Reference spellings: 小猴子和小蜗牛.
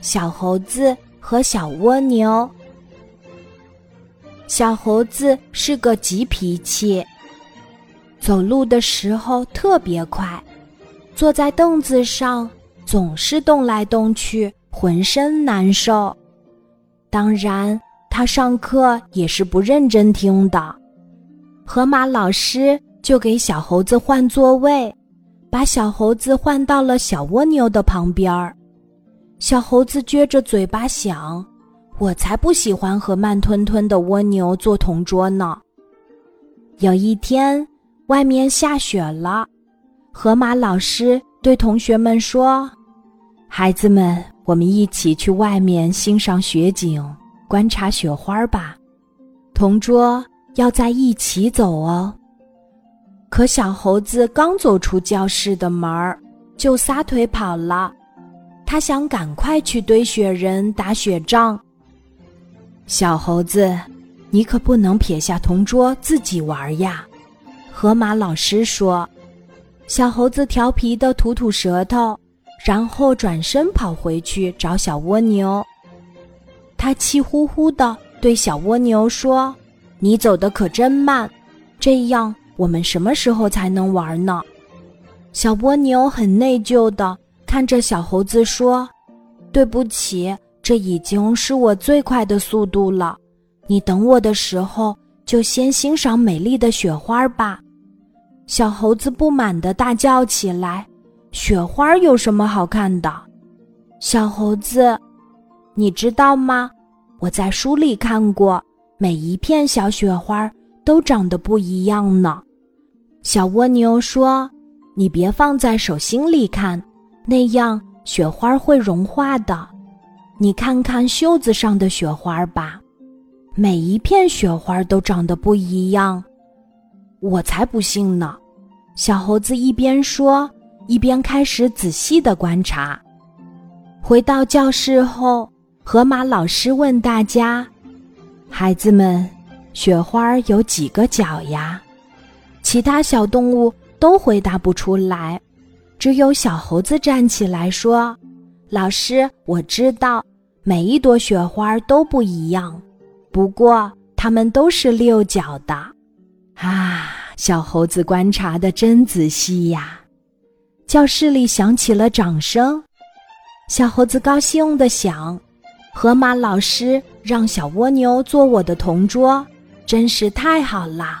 小猴子和小蜗牛。小猴子是个急脾气，走路的时候特别快，坐在凳子上总是动来动去，浑身难受。当然，他上课也是不认真听的。河马老师就给小猴子换座位，把小猴子换到了小蜗牛的旁边儿。小猴子撅着嘴巴想，我才不喜欢和慢吞吞的蜗牛做同桌呢。有一天，外面下雪了，河马老师对同学们说：“孩子们，我们一起去外面欣赏雪景，观察雪花吧。同桌要在一起走哦。”可小猴子刚走出教室的门儿，就撒腿跑了。他想赶快去堆雪人、打雪仗。小猴子，你可不能撇下同桌自己玩呀，河马老师说。小猴子调皮地吐吐舌头，然后转身跑回去找小蜗牛。他气呼呼地对小蜗牛说：“你走得可真慢，这样我们什么时候才能玩呢？”小蜗牛很内疚地看着小猴子说：“对不起，这已经是我最快的速度了，你等我的时候就先欣赏美丽的雪花吧。”小猴子不满地大叫起来：“雪花有什么好看的？小猴子，你知道吗？我在书里看过，每一片小雪花都长得不一样呢。”小蜗牛说：“你别放在手心里看，那样雪花会融化的。你看看袖子上的雪花吧，每一片雪花都长得不一样。”我才不信呢！小猴子一边说，一边开始仔细地观察。回到教室后，河马老师问大家：“孩子们，雪花有几个角呀？”其他小动物都回答不出来，只有小猴子站起来说：“老师，我知道，每一朵雪花都不一样，不过它们都是六角的。”啊，小猴子观察得真仔细呀！教室里响起了掌声。小猴子高兴地想，河马老师让小蜗牛做我的同桌，真是太好了。